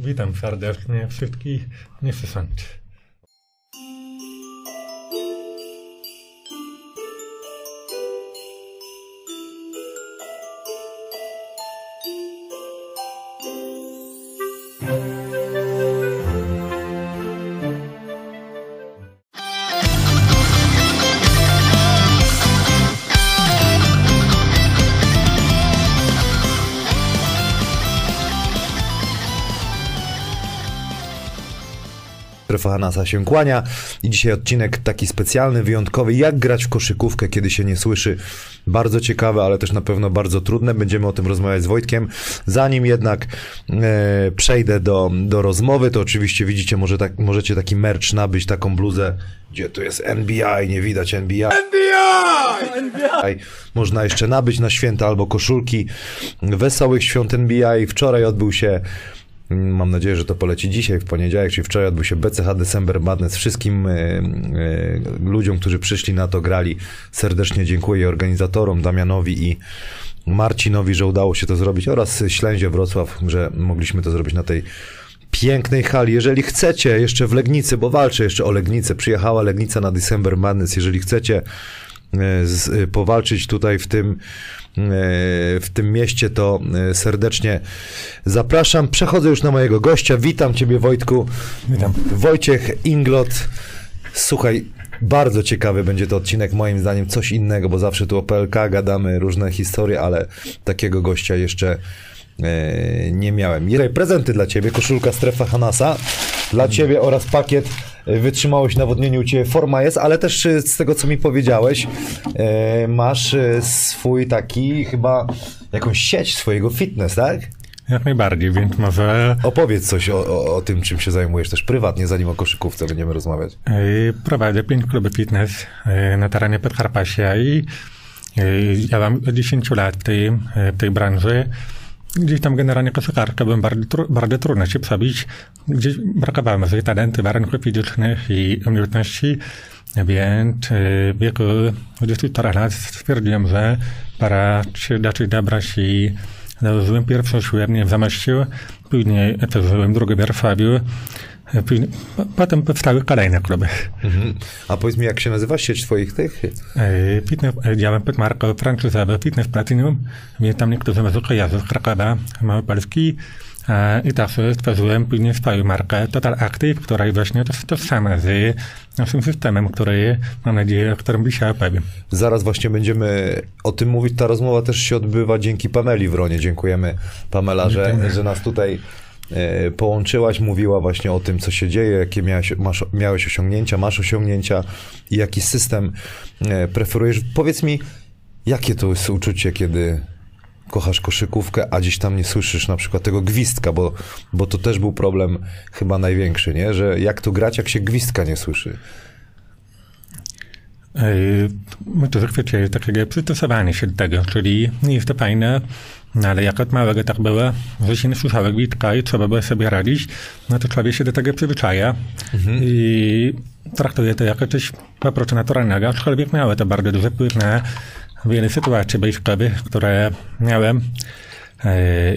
Witam serdecznie wszystkich niesłyszących. STREFACHANASA się kłania i dzisiaj odcinek taki specjalny, wyjątkowy, jak grać w koszykówkę, kiedy się nie słyszy. Bardzo ciekawe, ale też na pewno bardzo trudne. Będziemy o tym rozmawiać z Wojtkiem. Zanim jednak przejdę do rozmowy, to oczywiście widzicie, możecie taki merch nabyć, taką bluzę, gdzie tu jest NBA, nie widać NBA. NBA! Można jeszcze nabyć na święta albo koszulki Wesołych Świąt NBA. Wczoraj odbył się, mam nadzieję, że to poleci dzisiaj, w poniedziałek, czyli wczoraj odbył się BCH December Madness. Wszystkim ludziom, którzy przyszli na to, grali, serdecznie dziękuję organizatorom, Damianowi i Marcinowi, że udało się to zrobić, oraz Ślęzie Wrocław, że mogliśmy to zrobić na tej pięknej hali. Jeżeli chcecie, jeszcze w Legnicy, bo walczę jeszcze o Legnicę, przyjechała Legnica na December Madness, jeżeli chcecie powalczyć tutaj w tym mieście, to serdecznie zapraszam. Przechodzę już na mojego gościa. Witam Ciebie, Wojtku. Witam. Wojciech Inglot. Słuchaj, bardzo ciekawy będzie to odcinek, moim zdaniem coś innego, bo zawsze tu o PLK gadamy, różne historie, ale takiego gościa jeszcze nie miałem. Iraj, prezenty dla Ciebie. Koszulka STREFACHANASA dla Ciebie oraz pakiet Wytrzymałość nawodnieniu u Ciebie, forma jest, ale też z tego, co mi powiedziałeś, masz swój taki, chyba jakąś sieć swojego fitness, tak? Jak najbardziej, więc może... Opowiedz coś o tym, czym się zajmujesz też prywatnie, zanim o koszykówce będziemy rozmawiać. Prowadzę 5 klubów fitness na terenie Podkarpacia i ja mam 10 lat w tej branży. Gdzieś tam generalnie koszykarka byłem bardzo trudno się przebić. Gdzieś brakowało sobie talenty, warunków fizycznych i umiejętności, więc w wieku 24 lat stwierdziłem, że pora się raczej dobrać i założyłem pierwszą siłownię w Zamościu, później założyłem drugą w Jarosławiu, potem powstały kolejne kluby. Mhm. A powiedz mi, jak się nazywa sieć twoich tych? Działam pod marką franczyzową Fitness Platinum, więc tam niektórzy może kojarzą z Krakowa, Małopolski, i też stworzyłem później swoją markę Total Active, która jest właśnie tożsama z naszym systemem, który, mam nadzieję, o którym dzisiaj opowiem. Zaraz właśnie będziemy o tym mówić. Ta rozmowa też się odbywa dzięki Pameli Wronie. Dziękujemy, Pamela, że nas tutaj połączyłaś, mówiła właśnie o tym, co się dzieje, jakie masz osiągnięcia i jaki system preferujesz. Powiedz mi, jakie to jest uczucie, kiedy kochasz koszykówkę, a gdzieś tam nie słyszysz na przykład tego gwizdka, bo to też był problem chyba największy, nie? Że jak tu grać, jak się gwizdka nie słyszy? My to zachwycili takiego przystosowanie się do tego, czyli nie jest to fajne, no ale jak od małego tak było, że się nie słyszało gwizdka i trzeba było sobie radzić, no to człowiek się do tego przyzwyczaja i traktuje to jako coś po prostu naturalnego, aczkolwiek miało to bardzo duży wpływ na wiele sytuacji boiskowych, które miałem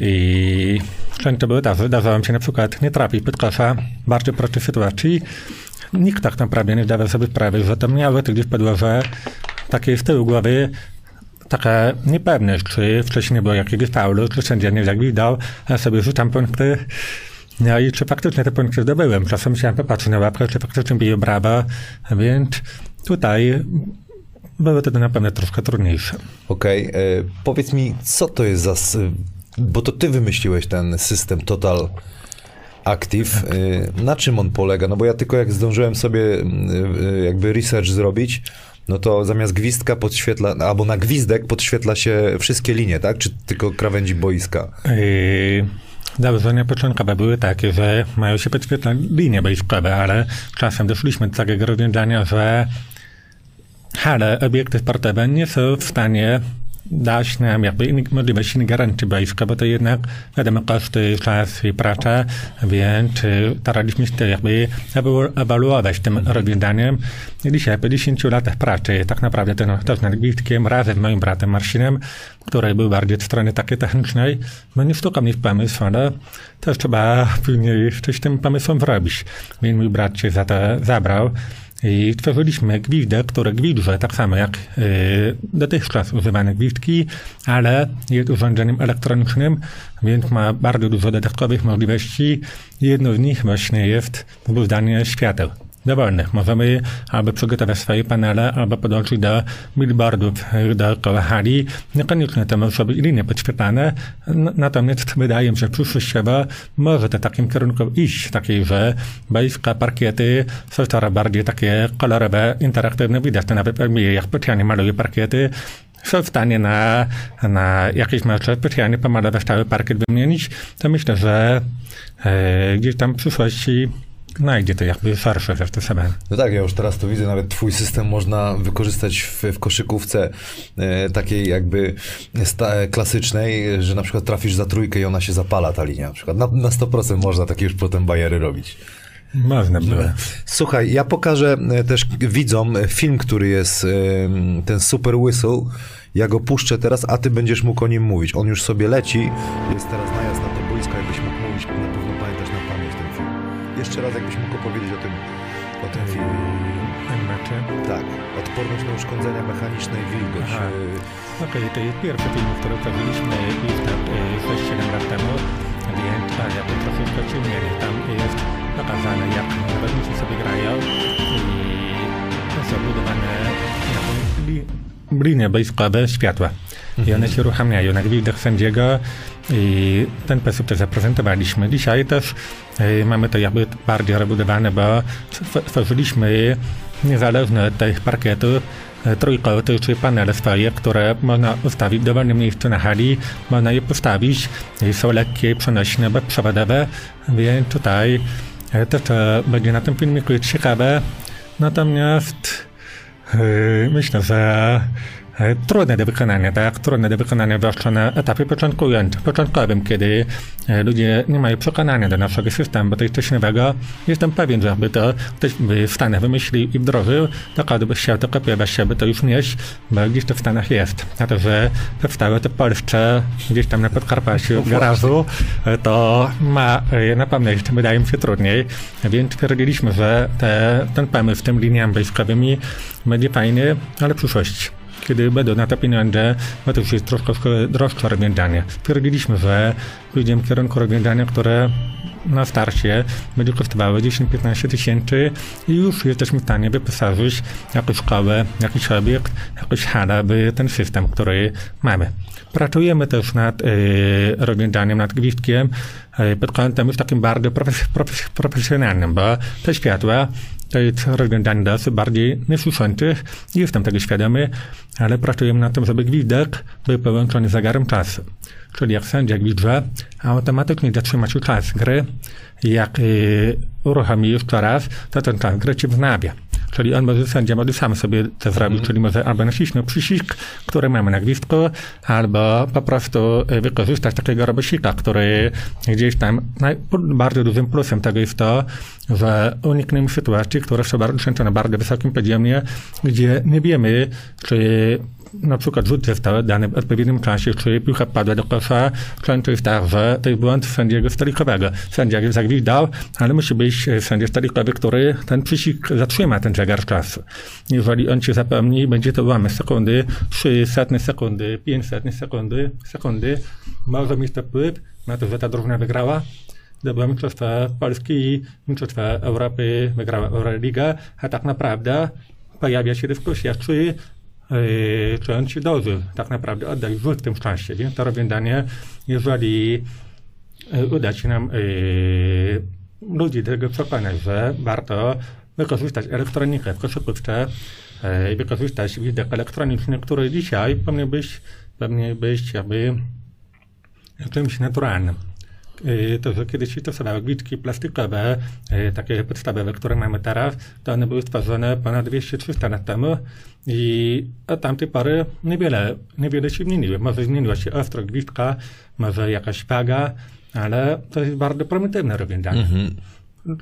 i często były tak, że zdarzało mi się na przykład nie trafić pod kosza w bardzo prostej sytuacji. Nikt tak naprawdę nie zdawał sobie sprawy, że to miało to gdzieś podłoże takie z tyłu głowy, taka niepewność, czy wcześniej było jakiegoś faulu, czy sędzia nie zagwizdał, ja sobie rzucam punkty. No i czy faktycznie te punkty zdobyłem. Czasem musiałem popatrzeć na łapkę, czy faktycznie biję brawa, więc tutaj było to na pewno troszkę trudniejsze. Okej, powiedz mi, co to jest za... Bo to ty wymyśliłeś ten system Total Active. Na czym on polega? No bo ja tylko jak zdążyłem sobie jakby research zrobić, no to zamiast gwizdka podświetla, albo na gwizdek podświetla się wszystkie linie, tak? Czy tylko krawędzi boiska? Założenia początkowe były takie, że mają się podświetlać linie boiskowe, ale czasem doszliśmy do takiego rozwiązania, że hale, obiekty sportowe nie są w stanie dać nam jakby możliwości gwarancji boiska, bo to jednak wiadomo koszty, czas i praca, więc staraliśmy się to jakby ewaluować tym rozwiązaniem. I dzisiaj po 10 latach pracy tak naprawdę to z Nadgistkiem razem z moim bratem Marcinem, który był bardziej od strony takiej technicznej, no nie sztuka mi w pomysł, ale też trzeba później coś z tym pomysłem zrobić. Więc mój brat się za to zabrał. I stworzyliśmy gwizdę, która gwizdże tak samo jak dotychczas używane gwizdki, ale jest urządzeniem elektronicznym, więc ma bardzo dużo dodatkowych możliwości. Jedną z nich właśnie jest wzbudzanie świateł dowolnych. Możemy albo przygotować swoje panele, albo podłączyć do billboardów dookoła hali. Niekoniecznie to może być linie podświetlane, natomiast wydaje mi się, że przyszłościowo może to w takim kierunku iść, takiej, że boiska, parkiety są coraz bardziej takie kolorowe, interaktywne. Widać to nawet jak specjalnie maluje parkiety, są w stanie na jakieś mecze specjalnie pomalować cały parkiet wymienić. To myślę, że gdzieś tam w przyszłości znajdzie to jakby szersze zastosowanie. No tak, ja już teraz to widzę, nawet twój system można wykorzystać w koszykówce takiej jakby klasycznej, że na przykład trafisz za trójkę i ona się zapala, ta linia na przykład. Na 100% można takie już potem bajery robić. Można było. Słuchaj, ja pokażę też widzom film, który jest ten Super Whistle. Ja go puszczę teraz, a ty będziesz mógł o nim mówić. On już sobie leci, jest teraz najazd na to boisko, jakbyś mógł mówić, na pewno pamiętasz na pamięć ten film. Jeszcze raz, jakbyś mógł powiedzieć o tym filmie. Tak, odporność na uszkodzenia mechaniczne i wilgoć. Okej, to jest pierwszy film, który zrobiliśmy już tam 6-7 lat temu, więc jakby troszeczkę się umieli. Tam jest pokazane, jak zawodnicy sobie grają i są budowane linie boiskowe światła. I one się uruchamiają na gwizdach sędziego i ten sposób też zaprezentowaliśmy. Dzisiaj też mamy to jakby bardziej rozbudowane, bo stworzyliśmy niezależne od tych parkietów trójkąty czy panele swoje, które można ustawić w dowolnym miejscu na hali, można je postawić i są lekkie, przenośne, bezprzewodowe, więc tutaj to, co będzie na tym filmiku, jest ciekawe. Natomiast myślę, że trudne do wykonania, tak? Trudne do wykonania zwłaszcza na etapie początkowym, kiedy ludzie nie mają przekonania do naszego systemu, bo to jest coś nowego. Jestem pewien, że jakby to ktoś w Stanach wymyślił i wdrożył, to każdy by chciał to kopiować, chciałby to już mieć, bo gdzieś to w Stanach jest. A to, że powstało to w Polsce, gdzieś tam na Podkarpaciu, w garażu, to ma na pewno jeszcze, wydaje mi się, trudniej. Więc stwierdziliśmy, że ten pomysł z tymi liniami wojskowymi będzie fajny, ale w przyszłości, kiedy będą na to pieniądze, bo to już jest troszkę droższe rozwiązanie. Stwierdziliśmy, że pójdziemy w kierunku rozwiązania, które na starcie będzie kosztowało 10-15 tysięcy i już jesteśmy w stanie wyposażyć jakąś szkołę, jakiś obiekt, jakąś halę, by ten system, który mamy. Pracujemy też nad rozwiązaniem, nad gwizdkiem pod kątem już takim bardzo profesjonalnym, bo te światła to jest rozwiązanie dla osób bardziej niesłyszących, jestem tego świadomy, ale pracujemy na tym, żeby gwizdek był połączony z zegarem czasu. Czyli jak sędzia gwizdrze, automatycznie zatrzyma się czas gry, jak uruchomi jeszcze raz, to ten czas gry się wznawia. Czyli on może, sędzia może sam sobie to zrobić, czyli może albo nacisnąć przycisk, który mamy na gwizdku, albo po prostu wykorzystać takiego robocika, który gdzieś tam, bardzo dużym plusem tego jest to, że unikniemy sytuacji, które są na bardzo wysokim poziomie, gdzie nie wiemy, czy na przykład rzut został dany w odpowiednim czasie, czy piłka padła do kosza, często jest tak, że to jest błąd sędziego stolikowego. Sędzia jest zagwizdał, ale musi być sędzia stolikowy, który ten przycisk zatrzyma ten zegar czasu. Jeżeli on się zapomni, będzie to ułamek sekundy, 0,03 sekundy, 0,05 sekundy, może mieć to wpływ na to, że ta drużyna wygrała. To była mistrzostwa Polski i mistrzostwa Europy, wygrała Euroliga, a tak naprawdę pojawia się dyskusja, czy on się dąży tak naprawdę oddać rzut w tym czasie. Więc to rozwiązanie, jeżeli uda się nam ludzi do tego przekonać, że warto wykorzystać elektronikę w koszykówce i wykorzystać widok elektroniczny, który dzisiaj powinien być jakby czymś naturalnym. to, że kiedyś się stosowały gliczki plastikowe, takie podstawowe, które mamy teraz, to one były stworzone ponad 200-300 lat temu i od tamtej pory niewiele się zmieniło. Może zmieniła się ostro gwizdka, może jakaś faga, ale to jest bardzo prymitywne rozwiązanie.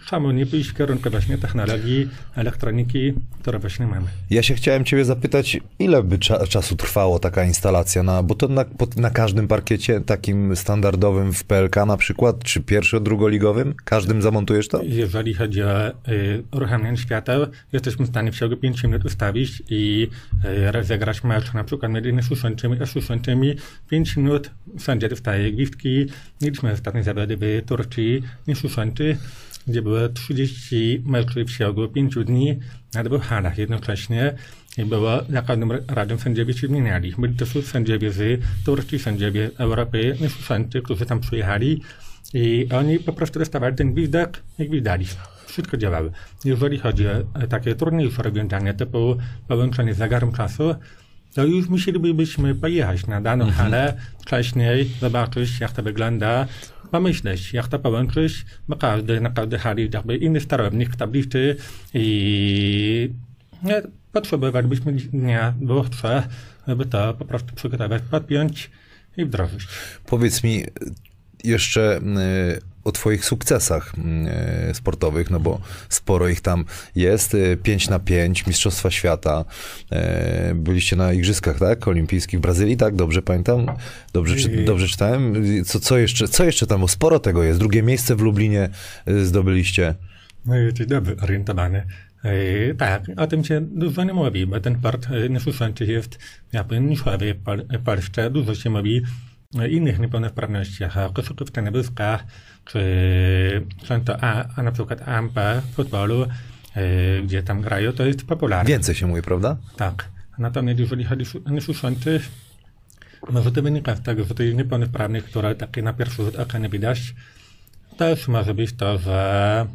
Czemu nie pójść w kierunku właśnie technologii, elektroniki, które właśnie mamy? Ja się chciałem ciebie zapytać, ile by czasu trwało taka instalacja, bo to na każdym parkiecie takim standardowym w PLK na przykład, czy pierwszo-drugoligowym? Każdym zamontujesz to? Jeżeli chodzi o uruchamianie świateł, jesteśmy w stanie w ciągu 5 minut ustawić i rozegrać mecz na przykład między niesłyszącymi a słyszącymi. 5 minut sędzia dostaje gwizdki. Mieliśmy ostatnie zawody w Turcji niesłyszący, gdzie było 30 meczów w ciągu 5 dni na dwóch halach jednocześnie i było za każdym razem sędziowie się zmieniali. Byli to sędziowie z Turcji, sędziowie Europy, niesłyszący, którzy tam przyjechali i oni po prostu dostawali ten gwizdek i gwizdali. Wszystko działało. Jeżeli chodzi o takie trudniejsze rozwiązania typu połączenie z zegarem czasu, to już musielibyśmy pojechać na daną halę wcześniej, zobaczyć jak to wygląda, pomyśleć, jak to połączyć, bo na każdej hali jakby inny sterownik, tablicy i potrzebowalibyśmy dnia, 2-3, żeby to po prostu przygotować, podpiąć i wdrożyć. Powiedz mi jeszcze o twoich sukcesach sportowych, no bo sporo ich tam jest. 5x5, Mistrzostwa Świata. Byliście na Igrzyskach, tak? Olimpijskich w Brazylii, tak? Dobrze pamiętam? Dobrze czytałem? Co jeszcze tam? Bo sporo tego jest. Drugie miejsce w Lublinie zdobyliście. No jesteś dobrze orientowany. Tak, o tym się dużo nie mówi, bo ten sport niesłyszący jest jakby niszowy w Polsce. Dużo się mówi o innych niepełnosprawnościach, o koszykówce na wózkach, czy często na przykład AMP w futbolu, gdzie tam grają, to jest popularne. Więcej się mówi, prawda? Tak. Natomiast jeżeli chodzi o niesłyszących, może to wynika z tego, że to jest niepełnosprawnych, które takie na pierwszy rzut oka nie widać. Też może być to, że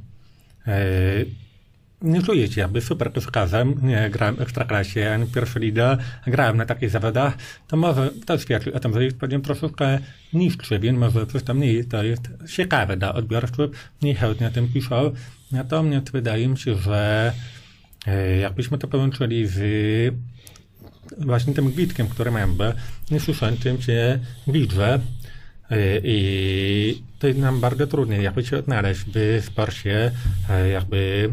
nie czuję się jakby super koszkarzem, nie grałem w Ekstraklasie, ani w pierwszej lidze, grałem na takich zawodach, to może to świadczy o tym, że jest poziom troszeczkę niższy, więc może przez to mniej to jest ciekawe dla odbiorców, mniej chętnie o tym piszą. Natomiast wydaje mi się, że jakbyśmy to połączyli z właśnie tym gwitkiem, który mam, bo niesłyszącym się widzę, i to jest nam bardzo trudniej jakby się odnaleźć w sporcie jakby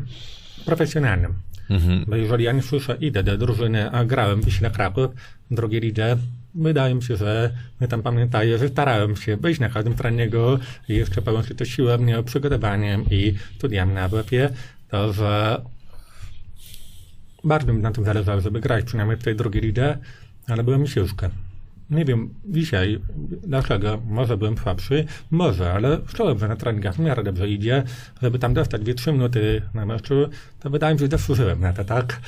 profesjonalnym. Bo jeżeli ja nie słyszę, idę do drużyny, a grałem w Wiśle Kraków, w drugiej lidze, wydaje mi się, że my tam pamiętają, że starałem się być na każdym treningu i jeszcze połączyć to siłą, przygotowaniem i studiami na WF-ie, to że bardzo mi na tym zależało, żeby grać przynajmniej w tej drugiej lidze, ale byłem misiuszka. Nie wiem dzisiaj dlaczego, może byłem słabszy, może, ale czułem, że na treningach w miarę dobrze idzie, żeby tam dostać 2-3 minuty na meczu, to wydaje mi się, że zasłużyłem na to, tak?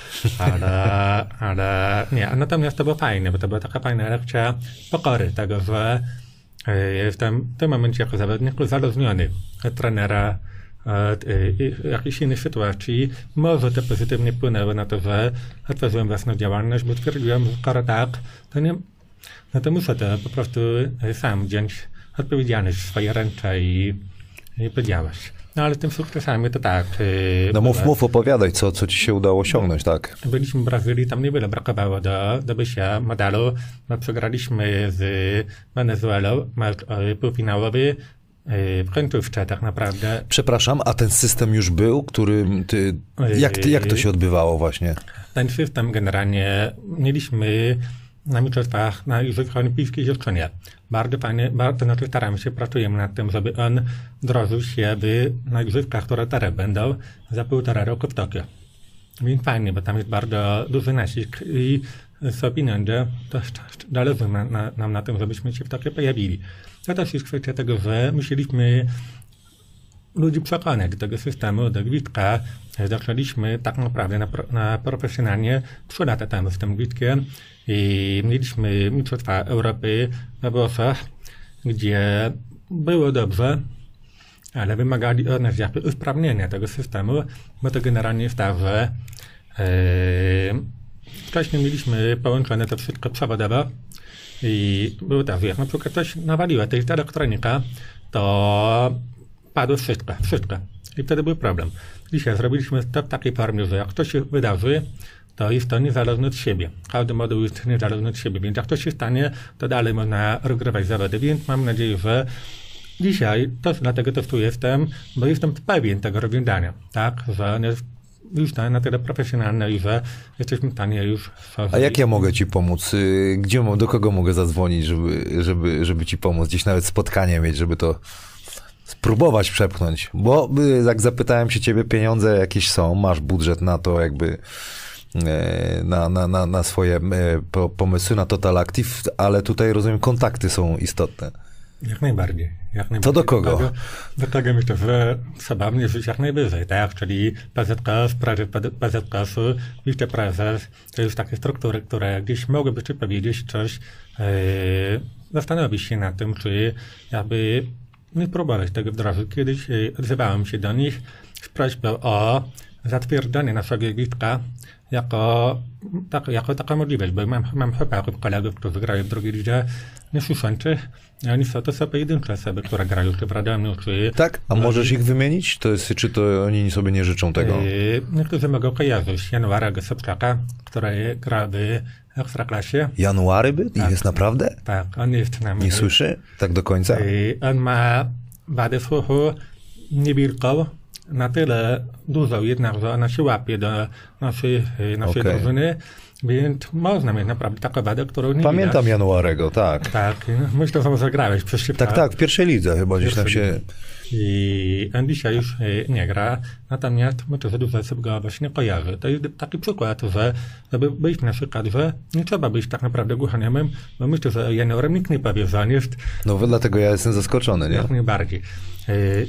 Ale nie, natomiast to było fajne, bo to była taka fajna lekcja pokory tego, że jestem w tym momencie jako zawodnik uzależniony od trenera, od jakichś innych sytuacji. Może to pozytywnie wpłynęło na to, że otworzyłem własną działalność, bo twierdziłem, że skoro tak, to nie. No to muszę to po prostu sam wziąć odpowiedzialność w swoje ręce i podziałać. No ale z tym sukcesami to tak. No mów, opowiadaj, co ci się udało osiągnąć, tak? Byliśmy w Brazylii, tam niewiele brakowało do zdobycia medalu. No przegraliśmy z Wenezuelą mecz półfinałowy, w końcówce tak naprawdę. Przepraszam, a ten system już był, jak to się odbywało właśnie? Ten system generalnie mieliśmy na mistrzostwach, na Igrzyskach Olimpijskich jeszcze nie. Bardzo fajnie, staramy się, pracujemy nad tym, żeby on wdrożył się na Igrzyskach, które teraz będą za 1,5 roku w Tokio. Więc fajnie, bo tam jest bardzo duży nacisk i są pieniądze, to zależy nam na tym, żebyśmy się w Tokio pojawili. To też jest kwestia tego, że musieliśmy ludzi przekonać do tego systemu, do gwizdka. Zaczęliśmy tak naprawdę na profesjonalnie 3 lata temu z tym gwizdkiem i mieliśmy Mistrzostwa Europy we Włoszech, gdzie było dobrze, ale wymagali od nas jakby usprawnienia tego systemu, bo to generalnie jest tak, że wcześniej mieliśmy połączone to wszystko przewodowo i było tak, że jak na przykład coś nawaliła, to jest elektronika, to padły wszystkie. I wtedy był problem. Dzisiaj zrobiliśmy to w takiej formie, że jak coś się wydarzy, to jest to niezależne od siebie. Każdy moduł jest niezależny od siebie, więc jak coś się stanie, to dalej można rozgrywać zawody. Więc mam nadzieję, że dzisiaj też dlatego też tu jestem, bo jestem pewien tego rozwiązania, tak, że on jest już na tyle profesjonalne i że jesteśmy w stanie już... A jak ja mogę ci pomóc? Gdzie, do kogo mogę zadzwonić, żeby ci pomóc? Gdzieś nawet spotkanie mieć, żeby to... spróbować przepchnąć, bo jak zapytałem się ciebie, pieniądze jakieś są, masz budżet na to jakby na swoje pomysły, na Total Active, ale tutaj rozumiem, kontakty są istotne. Jak najbardziej. Jak najbardziej. Co do kogo? Do tego myślę, że trzeba mnie żyć jak najwyżej, tak? Czyli PZKS, prezes PZKS-u, wiceprezes, to już takie struktury, które gdzieś mogłyby ci powiedzieć coś, zastanowić się nad tym, czy jakby nie próbowałeś tego wdrożyć. Kiedyś odzywałem się do nich z prośbą o zatwierdzenie naszego igniska jako taka możliwość, bo mam chłopaków, kolegów, którzy grają w drugiej lidze niesłyszących, i oni są to są pojedyncze osoby, które grają czy w Radomiu, czy... Tak? A możesz ich wymienić? To jest, czy to oni sobie nie życzą tego? Niektórzy mogą kojarzyć Januarego Sopczaka, który gra w Ekstraklasie. January by? Tak. Jest naprawdę? Tak, on jest na mnie. Nie słyszy? Tak do końca? On ma wadę słuchu niewielką, na tyle dużo jednak, że ona się łapie do naszej drużyny, więc można mieć naprawdę taką wadę, którą nie pamiętam widać. Januarego, tak. Tak, myślę, że może grałeś przez szybko. Tak, w pierwszej lidze chyba gdzieś tam się... I on dzisiaj już nie gra, natomiast myślę, że dużo osób go właśnie kojarzy. To jest taki przykład, że żeby być na przykład, że nie trzeba być tak naprawdę głuchoniemym, bo myślę, że juniorem nikt nie powie, że on jest... No dlatego ja jestem zaskoczony, nie? Jak najbardziej.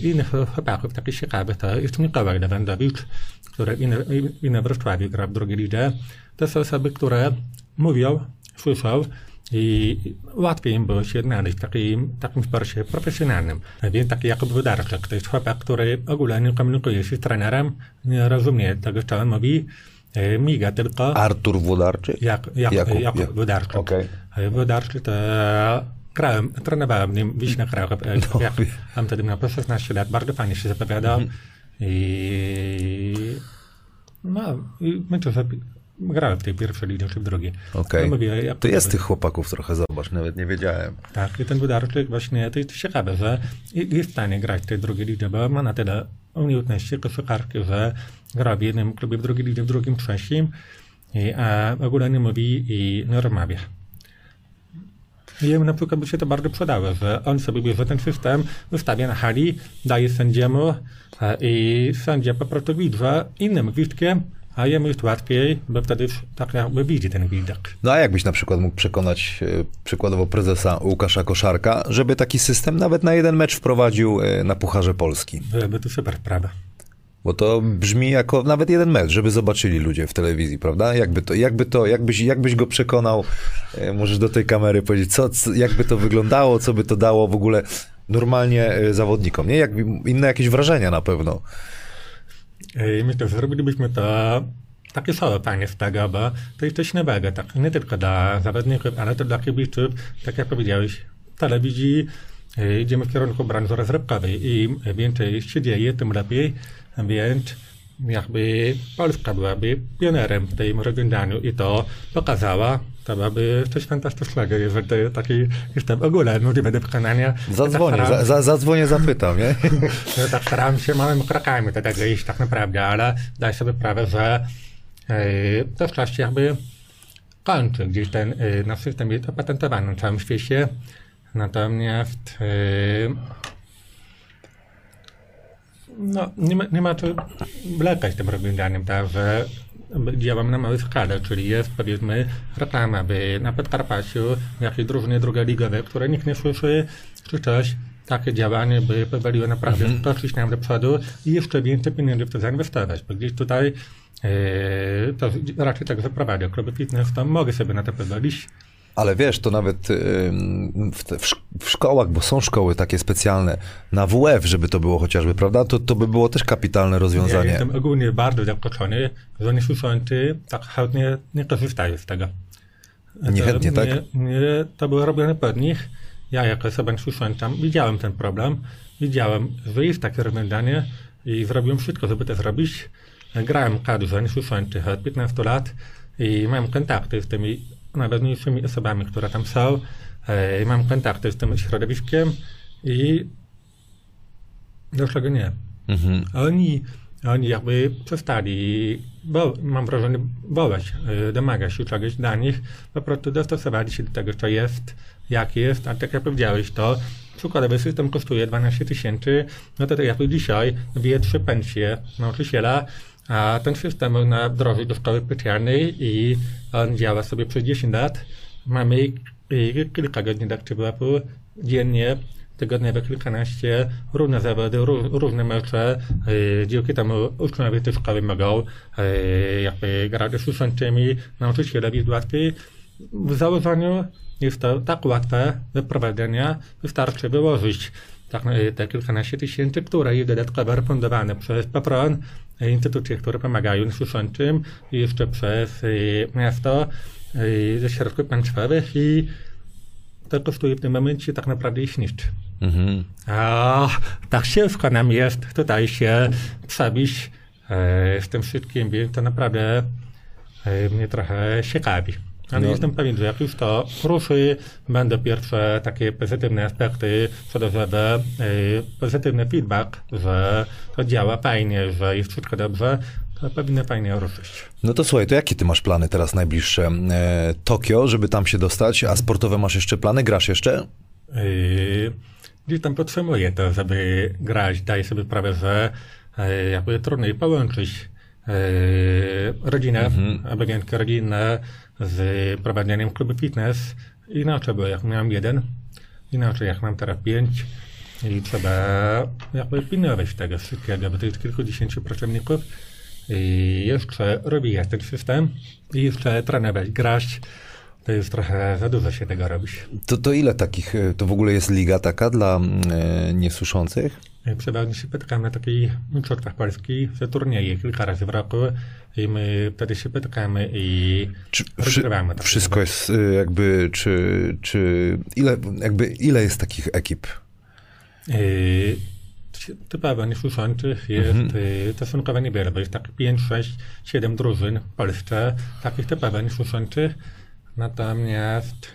Innych chłopaków takich ciekawych to jest Mikołaj Lewandowicz, który w Inowrocławiu gra w drugiej lidze. To są osoby, które mówią, słyszą, i łatwiej im było się znaleźć w takim sporcie profesjonalnym. Więc taki Jakub Włodarczyk to jest chłopak, który ogólnie nie komunikuje się z trenerem, nie rozumie tego, co on mówi, miga tylko. Artur Włodarczyk? Jakub Włodarczyk. Okay. Włodarczyk to trenowałem nim Wisła Kraków. No. Jak mam wtedy miał po 16 lat, bardzo fajnie się zapowiadał. I myślę, że grałem w tej pierwszej lidze, czy w drugiej. Okej. Okay. Ja to jest tych chłopaków trochę, zobacz, nawet nie wiedziałem. Tak, i ten Włodarczyk właśnie, to jest ciekawe, że jest w stanie grać w tej drugiej lidze, bo ma na tyle umiejętności koszykarki, że gra w jednym klubie, w drugiej lidze, w drugim, trzecim, a ogólnie nie mówi i nie rozmawia. Jemu na przykład by się to bardzo przydało, że on sobie bierze ten system, wystawia na hali, daje sędziemu i sędzia po prostu widzi innym gwizdkiem, a jemu jest łatwiej, bo wtedy już tak jakby widzi ten widok. No a jakbyś na przykład mógł przekonać przykładowo prezesa Łukasza Koszarka, żeby taki system nawet na jeden mecz wprowadził na Pucharze Polski? Byłaby to super sprawa. Bo to brzmi jako nawet jeden mecz, żeby zobaczyli ludzie w telewizji, prawda? Jakbyś go przekonał, możesz do tej kamery powiedzieć, jakby to wyglądało, co by to dało w ogóle normalnie zawodnikom, nie? Inne jakieś wrażenia na pewno. Myślę, że zrobilibyśmy to takie show fajnie z tego, bo to jest coś nowego, tak? Nie tylko dla zawodników, ale to dla kibiców, tak jak powiedziałeś, w telewizji idziemy w kierunku branży rozrywkowej i im więcej się dzieje, tym lepiej, więc jakby Polska byłaby pionerem w tym rozwiązaniu i to pokazała, to byłaby coś fantastycznego, jeżeli to jest taki, jestem ogólnie możliwy do wykonania. Zadzwonię, zapytam, nie? No tak staram się małymi krokami do tego iść tak naprawdę, ale daj sobie sprawę, że to w czasie jakby kończy gdzieś ten nasz system jest opatentowany na całym świecie, natomiast nie ma co wlekać tym rozwiązaniem, tak, że działam na małej skalę, czyli jest powiedzmy reklama na Podkarpaciu, jakieś drużyny drugoligowe, które nikt nie słyszy, czy coś. Takie działanie by pozwoliło naprawdę skoczyć nam do przodu i jeszcze więcej pieniędzy w to zainwestować, bo gdzieś tutaj to raczej tak zaprowadza kluby fitness, to mogę sobie na to pozwolić. Ale wiesz, to nawet w szkołach, bo są szkoły takie specjalne, na WF, żeby to było chociażby, prawda? To by było też kapitalne rozwiązanie. Ja jestem ogólnie bardzo zaskoczony, że niesłyszący tak chętnie nie korzystają z tego. Niechętnie, tak? To było robione pod nich Ja jako osoba niesłysząca widziałem ten problem, widziałem, że jest takie rozwiązanie i zrobiłem wszystko, żeby to zrobić. Grałem w kadrze niesłyszących od 15 lat i mam kontakty z tymi najważniejszymi osobami, które tam są. I mam kontakty z tym środowiskiem i doszło do nie. Mhm. Oni jakby przestali, bo mam wrażenie, wołać, domagać się czegoś dla nich, po prostu dostosowali się do tego, co jest, jak jest, a tak jak powiedziałeś, to przykładowy system kosztuje 12 000, no to tak jakby dzisiaj bije 3 pensje nauczyciela, a ten system można wdrożyć do szkoły specjalnej i on działa sobie przez 10 lat. Mamy kilka godzin aktywapu dziennie, tygodniowe kilkanaście, różne zawody, różne mecze. Dzięki temu uczniowie tej szkoły mogą jakby grać z usłyszącymi, nauczyć się robić łatwiej. W założeniu jest to tak łatwe do prowadzenia, wystarczy wyłożyć tak, te kilkanaście tysięcy, które jest dodatkowo refundowane przez PFRON, instytucje, które pomagają słyszącym, i jeszcze przez miasto ze środków państwowych, i to kosztuje w tym momencie tak naprawdę ich niszczy. Mhm. A tak ciężko nam jest tutaj się przebić z tym wszystkim, więc to naprawdę mnie trochę ciekawi. Ale no, jestem pewien, że jak już to ruszy, będą pierwsze takie pozytywne aspekty, sprzedażowe, pozytywny feedback, że to działa fajnie, że jest wszystko dobrze. To powinno fajnie ruszyć. No to słuchaj, to jakie ty masz plany teraz najbliższe? Tokio, żeby tam się dostać, a sportowe masz jeszcze plany? Grasz jeszcze? Gdzieś tam podtrzymuję to, żeby grać. Daję sobie sprawę, że jakby trudniej połączyć rodzinę, obowiązki rodzinne z prowadzeniem klubu fitness. Inaczej było, jak miałem 1, inaczej jak mam teraz 5. I trzeba jakby pilnować tego wszystkiego, bo to jest kilkudziesięciu pracowników. I jeszcze robię ten system i jeszcze trenować, grać. To jest trochę za dużo się tego robić. To ile takich, to w ogóle jest liga taka dla niesłyszących? Przeważnie się spotykamy na takich mistrzostwach Polski, że turnieje kilka razy w roku i my wtedy się spotykamy i rozgrywamy. Wszystko tak jest jakby, ile jest takich ekip? Typowo niesłyszących jest stosunkowo niewiele, bo jest tak 5, 6, 7 drużyn w Polsce, takich typowo niesłyszących. Natomiast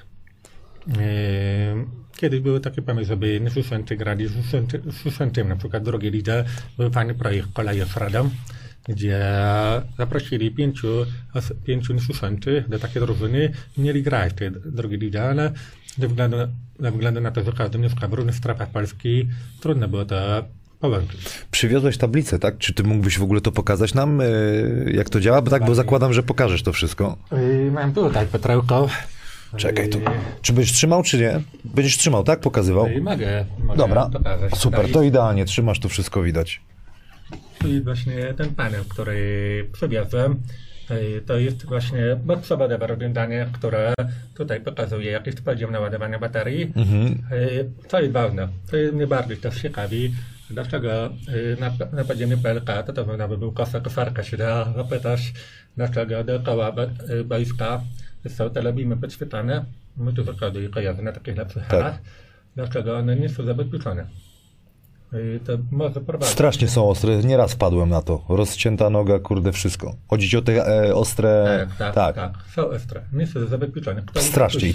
kiedyś były takie pomysły, żeby niesłyszący grali z słyszącym, na przykład w drugiej lidze był fajny projekt z Radom, gdzie zaprosili 5 niesłyszących do takiej drużyny, mieli grać w tej drugiej lidze, ale ze względu na to, że każdy mieszka w różnych strefach Polski, trudno było to połączyć. Przywiozłeś tablicę, tak? Czy ty mógłbyś w ogóle to pokazać nam, jak to działa? Bo tak, bo zakładam, że pokażesz to wszystko. Mam tutaj perełkę. Czekaj tu. Czy będziesz trzymał, czy nie? Będziesz trzymał, tak? Pokazywał? Mogę. Dobra, super, to idealnie. Trzymasz, to wszystko widać. I właśnie ten panel, który przywiozłem, to jest właśnie bezprzewodowe rozwiązanie, które tutaj pokazuje, jak jest poziom naładowania baterii. Co jest ważne, to jest mnie bardziej też ciekawi, dlaczego na poziomie PLK, to można by był kosarka się da zapytać, dlaczego dookoła boiska są te lobimy podświetlane, my tu zakłady kojarzy na takich lepszych halach, dlaczego one nie są zabezpieczone. To może prowadzić. Strasznie są ostre, nieraz wpadłem na to. Rozcięta noga, kurde, wszystko. Chodzi ci o te ostre... Tak. Są ostre, nie są zabezpieczone. Strasznie,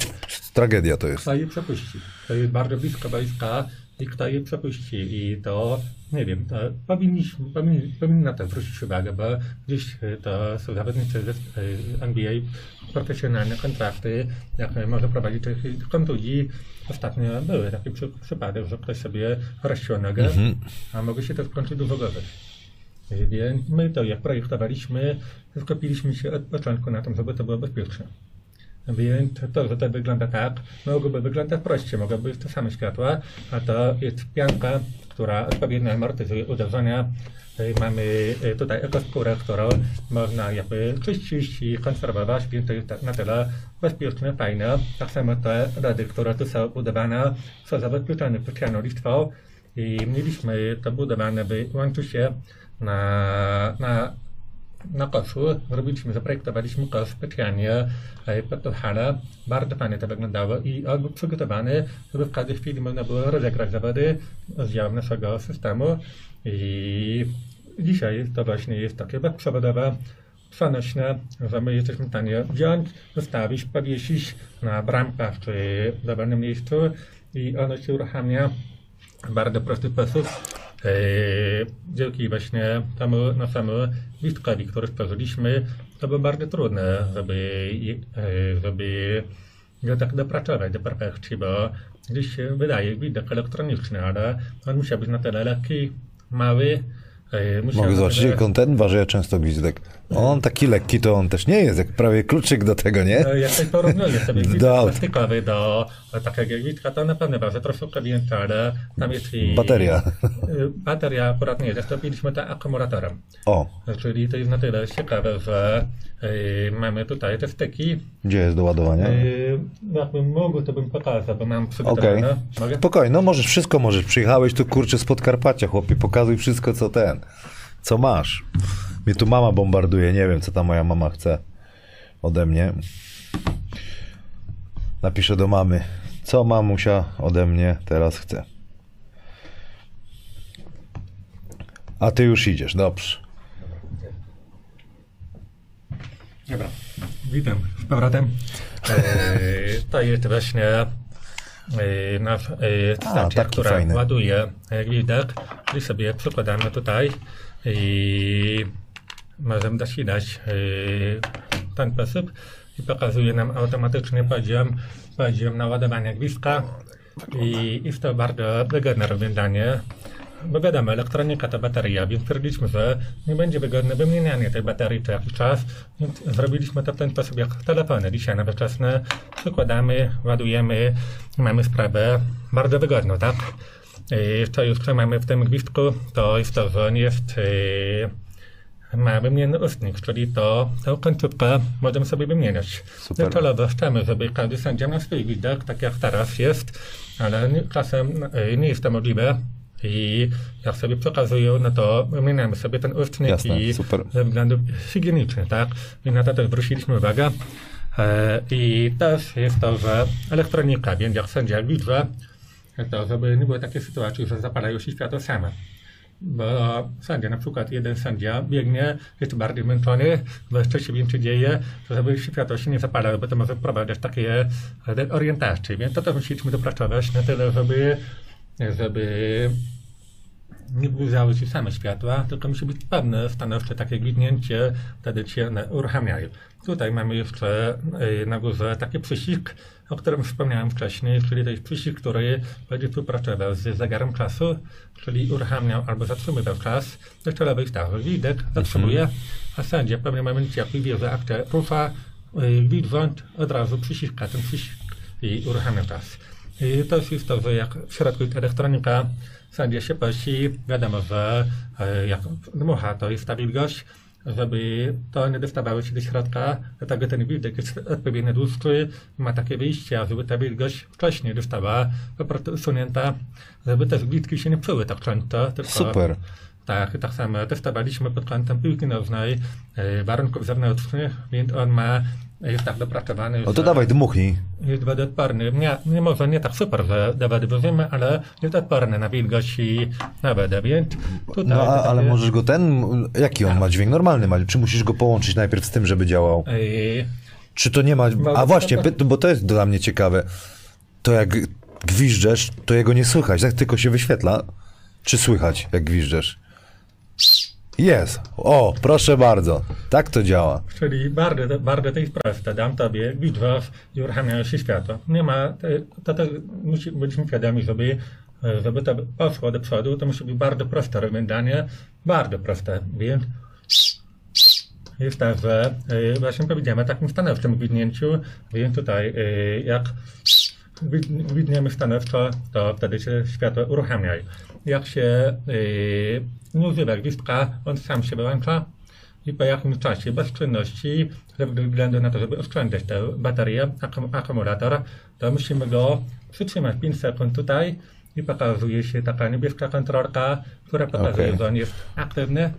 tragedia to jest. Kto je przepuści? To jest bardzo blisko boiska i kto je przepuści? I to, nie wiem, to powinna to zwrócić uwagę, bo gdzieś to są zawodnicy z NBA, profesjonalne kontrakty, jak może prowadzić kontuzji. Ostatnio były takie przypadki, że ktoś sobie rozciął nogę, a mogły się to skończyć dużo gorzej. Więc my to, jak projektowaliśmy, skupiliśmy się od początku na tym, żeby to było bezpieczne. Więc to, że to wygląda tak, mogłoby wyglądać prościej, mogłoby być to same światła, a to jest pianka, która odpowiednio amortyzuje uderzenia. Mamy tutaj ekoskórę, którą można jakby czyścić i konserwować, więc to jest na tyle bezpieczne, fajne. Tak samo te lody, które tu są budowane, są zabezpieczone specjalną listwą i mieliśmy to budowane, by łączyć się na na koszu robiliśmy, zaprojektowaliśmy kosz specjalnie pod tą halę. Bardzo fajnie to wyglądało i on był przygotowany, żeby w każdej chwili można było rozegrać zawody z działu naszego systemu. I dzisiaj to właśnie jest takie bezprzewodowe, przenośne, że my jesteśmy w stanie wziąć, zostawić, powiesić na bramkach czy w dowolnym miejscu i ono się uruchamia w bardzo prosty sposób. Dzięki właśnie temu naszemu listkowi, który stworzyliśmy, to było bardzo trudne, żeby go tak dopracować do perfekcji, bo gdzieś się wydaje widok elektroniczny, ale on musiał być na tyle lekki, mały. Mogę zobaczyć, jak on ten waży, ja często gwizdek. On taki lekki to on też nie jest, jak prawie kluczyk do tego, nie? Jak sobie porównuję sobie gwizdek plastikowy do takiego gwizdka, to na pewno waży troszkę więcej, ale tam jest i... Bateria. Bateria akurat nie, zastąpiliśmy to akumulatorem. O. Czyli to jest na tyle ciekawe, że mamy tutaj te styki. Gdzie jest do ładowania? Jakbym mógł, to bym pokazał, bo mam przygotowane. Okay. Spokojnie, no możesz wszystko, możesz. Przyjechałeś tu, kurczę, z Podkarpacia, chłopie, pokazuj wszystko, co ten. Co masz? Mnie tu mama bombarduje, nie wiem, co ta moja mama chce ode mnie. Napiszę do mamy, co mamusia ode mnie teraz chce. A ty już idziesz, dobrze. Dobra, witam z powrotem. To jest właśnie nasz stacja, która fajny. Ładuje gwizdek i sobie przykładamy tutaj i możemy zasilać w ten sposób i pokazuje nam automatycznie poziom naładowania gwizdka i jest to bardzo wygodne rozwiązanie. Bo wiadomo, elektronika to bateria, więc stwierdziliśmy, że nie będzie wygodne wymienianie tej baterii co jakiś czas, więc zrobiliśmy to w ten sposób jak telefony dzisiaj nowoczesne. Przykładamy, ładujemy, mamy sprawę bardzo wygodną, tak? Co jeszcze mamy w tym gwizdku, to jest to, że on jest ma wymienny ustnik, czyli tą końcówkę możemy sobie wymieniać. Docelowo chcemy, żeby każdy sędzia miał swój gwizdek, tak jak teraz jest, ale czasem nie jest to możliwe. I jak sobie przekazują, no to wymieniamy sobie ten ustnik. Jasne, i ze względów higienicznych, tak? I na to też zwróciliśmy uwagę. I też jest to, że elektronika, więc jak sędzia widzi, to żeby nie było takiej sytuacji, że zapalają się światło same. Bo sędzia, na przykład jeden sędzia biegnie, jest bardziej zmęczony, bo jeszcze się więcej dzieje, żeby światło się nie zapalało, bo to może wprowadzać takie orientacje. Więc to też musieliśmy dopracować na tyle, żeby nie błyszczały się same światła, tylko musi być pewne stanowcze takie gwizdnięcie, wtedy się one uruchamiają. Tutaj mamy jeszcze na górze taki przysik, o którym wspomniałem wcześniej, czyli to jest przysik, który będzie współpracował z zegarem czasu, czyli uruchamiał albo zatrzymywał czas, jeszcze lewej stawy. Widek zatrzymuje, a sędzia w pewnym momencie, jak wie, że akcja rusza, widząc od razu przyciska ten przysik i uruchamia czas. I to jest to, że jak w środku jest elektronika, sędzia się prosi, wiadomo, że jak dmucha, to jest ta wilgoć, żeby to nie dostawało się do środka, dlatego ten widok jest odpowiednio dłuższy, ma takie wyjścia, żeby ta wilgoć wcześniej została po prostu usunięta, żeby też glitki się nie psuły tak często. Tylko super. Tak samo testowaliśmy pod kątem piłki nożnej, warunków zewnętrznych, więc on ma jest tak dopracowany. No to dawaj, dmuchnij. Jest wodoodporny. Nie może nie tak super, że do wody włożymy, ale jest odporny na wilgoć i na wodę, więc tutaj... No, ale możesz go ten... Jaki on ma dźwięk? Normalny ma. Czy musisz go połączyć najpierw z tym, żeby działał? Czy to nie ma... A właśnie, bo to jest dla mnie ciekawe. To jak gwizdżesz, to jego nie słychać, tak tylko się wyświetla. Czy słychać, jak gwizdżesz? Jest. O, proszę bardzo. Tak to działa. Czyli bardzo, bardzo to jest proste. Dam tobie widwaw i uruchamiają się światła. Nie ma... To musi być świadomi, żeby to poszło do przodu. To musi być bardzo proste rozwiązanie. Bardzo proste. Więc jest tak, że właśnie powiedziałem o takim stanowczym widnięciu. Więc tutaj jak widniemy stanowczo, to wtedy się światło uruchamia. Jak się nie używa gwizdka, on sam się wyłącza i po jakimś czasie bez czynności, ze względu na to, żeby oszczędzać tę baterię, akumulator, to musimy go przytrzymać 5 sekund tutaj i pokazuje się taka niebieska kontrolka, która pokazuje, że on jest aktywny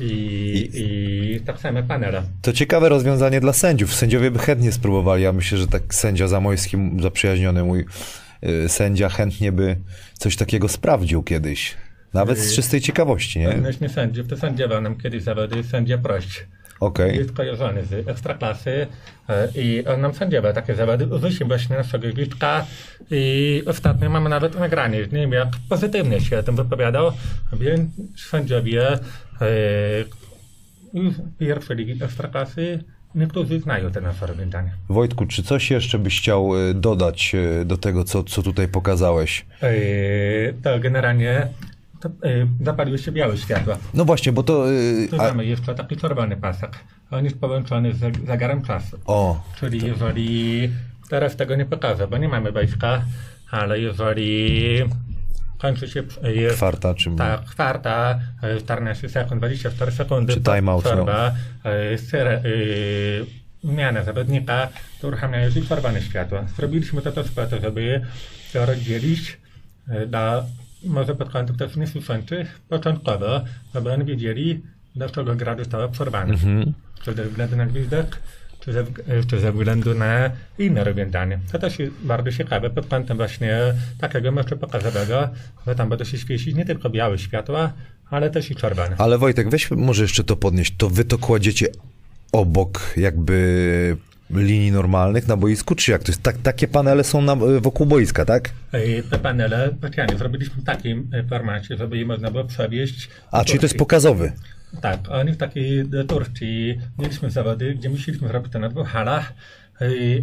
I tak samo panera. To ciekawe rozwiązanie dla sędziów. Sędziowie by chętnie spróbowali. Ja myślę, że tak sędzia zamojski, zaprzyjaźniony mój sędzia, chętnie by coś takiego sprawdził kiedyś. Nawet z czystej ciekawości, nie? Myśmy sędziów, to sędziował nam kiedyś zawody sędzia Prość. Okay. Jest kojarzony z Ekstraklasy i on nam sędziował takie zawody. Użyliśmy właśnie naszego Gliczka i ostatnio mamy nawet nagranie z nim, jak pozytywnie się o tym wypowiadał, więc sędziowie pierwszej ligi Ekstraklasy, niektórzy znają te nasze rozwiązania. Wojtku, czy coś jeszcze byś chciał dodać do tego, co tutaj pokazałeś? To generalnie zapaliły się białe światła. No właśnie, bo to... Tu mamy jeszcze taki czerwony pasek. On jest połączony z zegarem czasu. O, czyli to... jeżeli... Teraz tego nie pokażę, bo nie mamy wejścia, ale jeżeli kończy się... Jest, kwarta, czy... Tak, kwarta, 14 sekund, 24 sekundy. Czy timeout, no. Zmiana zawodnika, to uruchamiają się czerwone światła. Zrobiliśmy to też po to, żeby to rozdzielić do... Może pod kątem też niesłyszących początkowo, żeby oni wiedzieli, do czego gra została przerwana. Czy ze względu na gwizdek, czy ze względu na inne rozwiązanie. To też jest bardzo ciekawe pod kątem właśnie takiego meczu pokazowego, że tam będą się świecić nie tylko białe światła, ale też i czerwone. Ale Wojtek, weź może jeszcze to podnieść. To wy to kładziecie obok jakby... linii normalnych na boisku, czy jak to jest? Takie panele są wokół boiska, tak? Te panele, specjalnie zrobiliśmy w takim formacie, żeby je można było przewieźć. A, czyli to jest pokazowy? Tak, oni w takiej Turcji mieliśmy zawody, gdzie musieliśmy zrobić to na dwóch halach,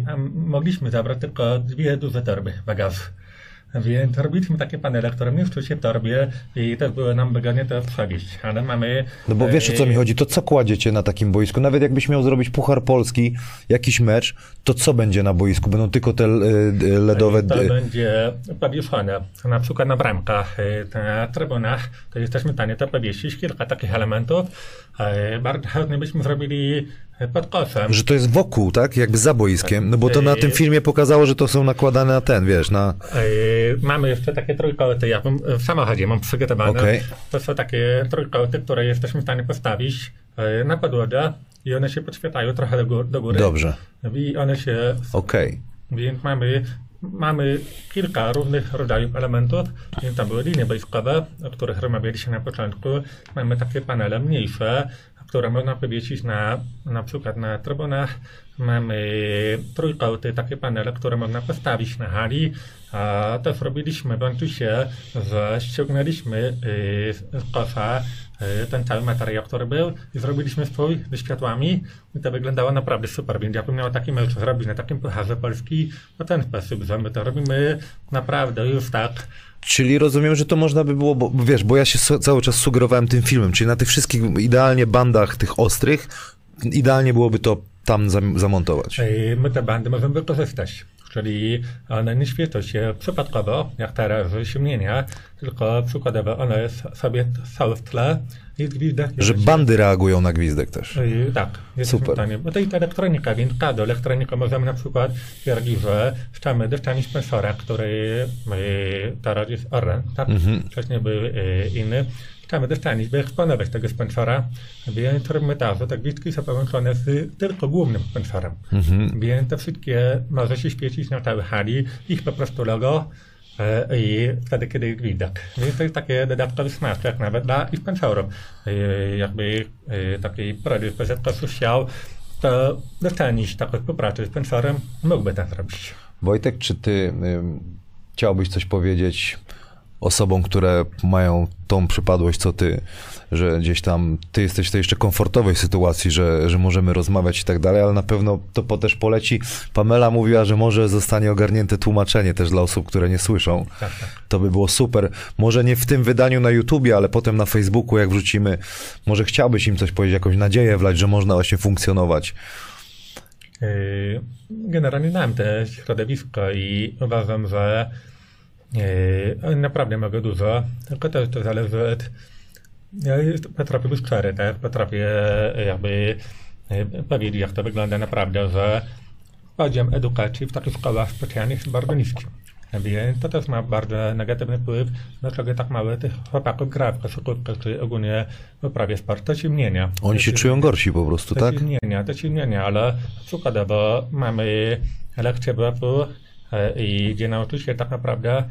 a mogliśmy zabrać tylko dwie duże torby bagażu. Więc robiliśmy takie panele, które mieszczą się w torbie i też były nam wygodnie to przewieźć, ale mamy... No bo wiesz, o co mi chodzi, to co kładziecie na takim boisku? Nawet jakbyś miał zrobić Puchar Polski, jakiś mecz, to co będzie na boisku? Będą tylko te LEDowe... To będzie powieszone, na przykład na bramkach, na trybunach, to jesteśmy w stanie to powiesić, kilka takich elementów. Bardzo chętnie byśmy zrobili pod koszem. Że to jest wokół, tak? Jakby za boiskiem, no bo to na tym filmie pokazało, że to są nakładane na ten, wiesz, na... Mamy jeszcze takie trójkołty, ja w samochodzie mam przygotowane. Okay. To są takie trójkołty, które jesteśmy w stanie postawić na podłodze i one się podświetlają trochę do góry. Dobrze. I one się... Okej. Okay. Więc mamy kilka różnych rodzajów elementów. Więc tam były linie boiskowe, o których rozmawialiśmy na początku. Mamy takie panele mniejsze, które można powiesić na przykład na trybunach. Mamy trójkąty, takie panele, które można postawić na hali. A też robiliśmy, włączy się, że ściągnęliśmy z kosza ten cały materiał, który był i zrobiliśmy swój ze światłami i to wyglądało naprawdę super, więc ja bym miał taki mecz zrobić na takim Pucharze Polski w ten sposób, że my to robimy naprawdę już tak. Czyli rozumiem, że to można by było, bo wiesz, bo ja się cały czas sugerowałem tym filmem, czyli na tych wszystkich idealnie bandach tych ostrych, idealnie byłoby to tam zamontować. My te bandy możemy wykorzystać. Czyli one nie świecą się przypadkowo, jak teraz, że się mienia, tylko przykładowo one sobie są w tle i gwizdek... Że bandy reagują na gwizdek też. Tak, jest super. Bo to jest elektronika, więc każdą elektroniką możemy na przykład twierdzić, że szczamy deszczami sponsora, który teraz jest Orlen, tak? Wcześniej był inny. Chcemy dostanić, by eksponować tego sponsora, więc robimy tak, że te gwizdki są połączone z tylko głównym sponsorem. Więc to wszystkie może się świecić na całej hali, ich po prostu logo i wtedy, kiedy jest gwizdek. Więc to jest taki dodatkowy smaczek nawet dla ich sponsorów. Jakby taki produkt PZK chciał, to dostanić taką współpracę z sponsorem, mógłby to zrobić. Wojtek, czy ty chciałbyś coś powiedzieć osobom, które mają tą przypadłość, co ty, że gdzieś tam ty jesteś w tej jeszcze komfortowej sytuacji, że możemy rozmawiać i tak dalej, ale na pewno to też poleci. Pamela mówiła, że może zostanie ogarnięte tłumaczenie też dla osób, które nie słyszą. Tak, tak. To by było super. Może nie w tym wydaniu na YouTubie, ale potem na Facebooku, jak wrzucimy, może chciałbyś im coś powiedzieć, jakąś nadzieję wlać, że można właśnie funkcjonować. Generalnie znam te środowisko i uważam, że naprawdę mogę dużo, tylko to zależy od... Ja potrafię być szczery, tak? Potrafię jakby powiedzieć, jak to wygląda naprawdę, że poziom edukacji w takich szkołach specjalnych jest bardzo niski. NBA, to też ma bardzo negatywny wpływ, dlaczego tak mało tych chłopaków gra w koszykówkę, czyli ogólnie w uprawie sportu, to się zmienia. Oni się czują gorsi po prostu, tak? To się zmienia, ale przykładowo mamy lekcję WF-u i gdzie nauczyciel tak naprawdę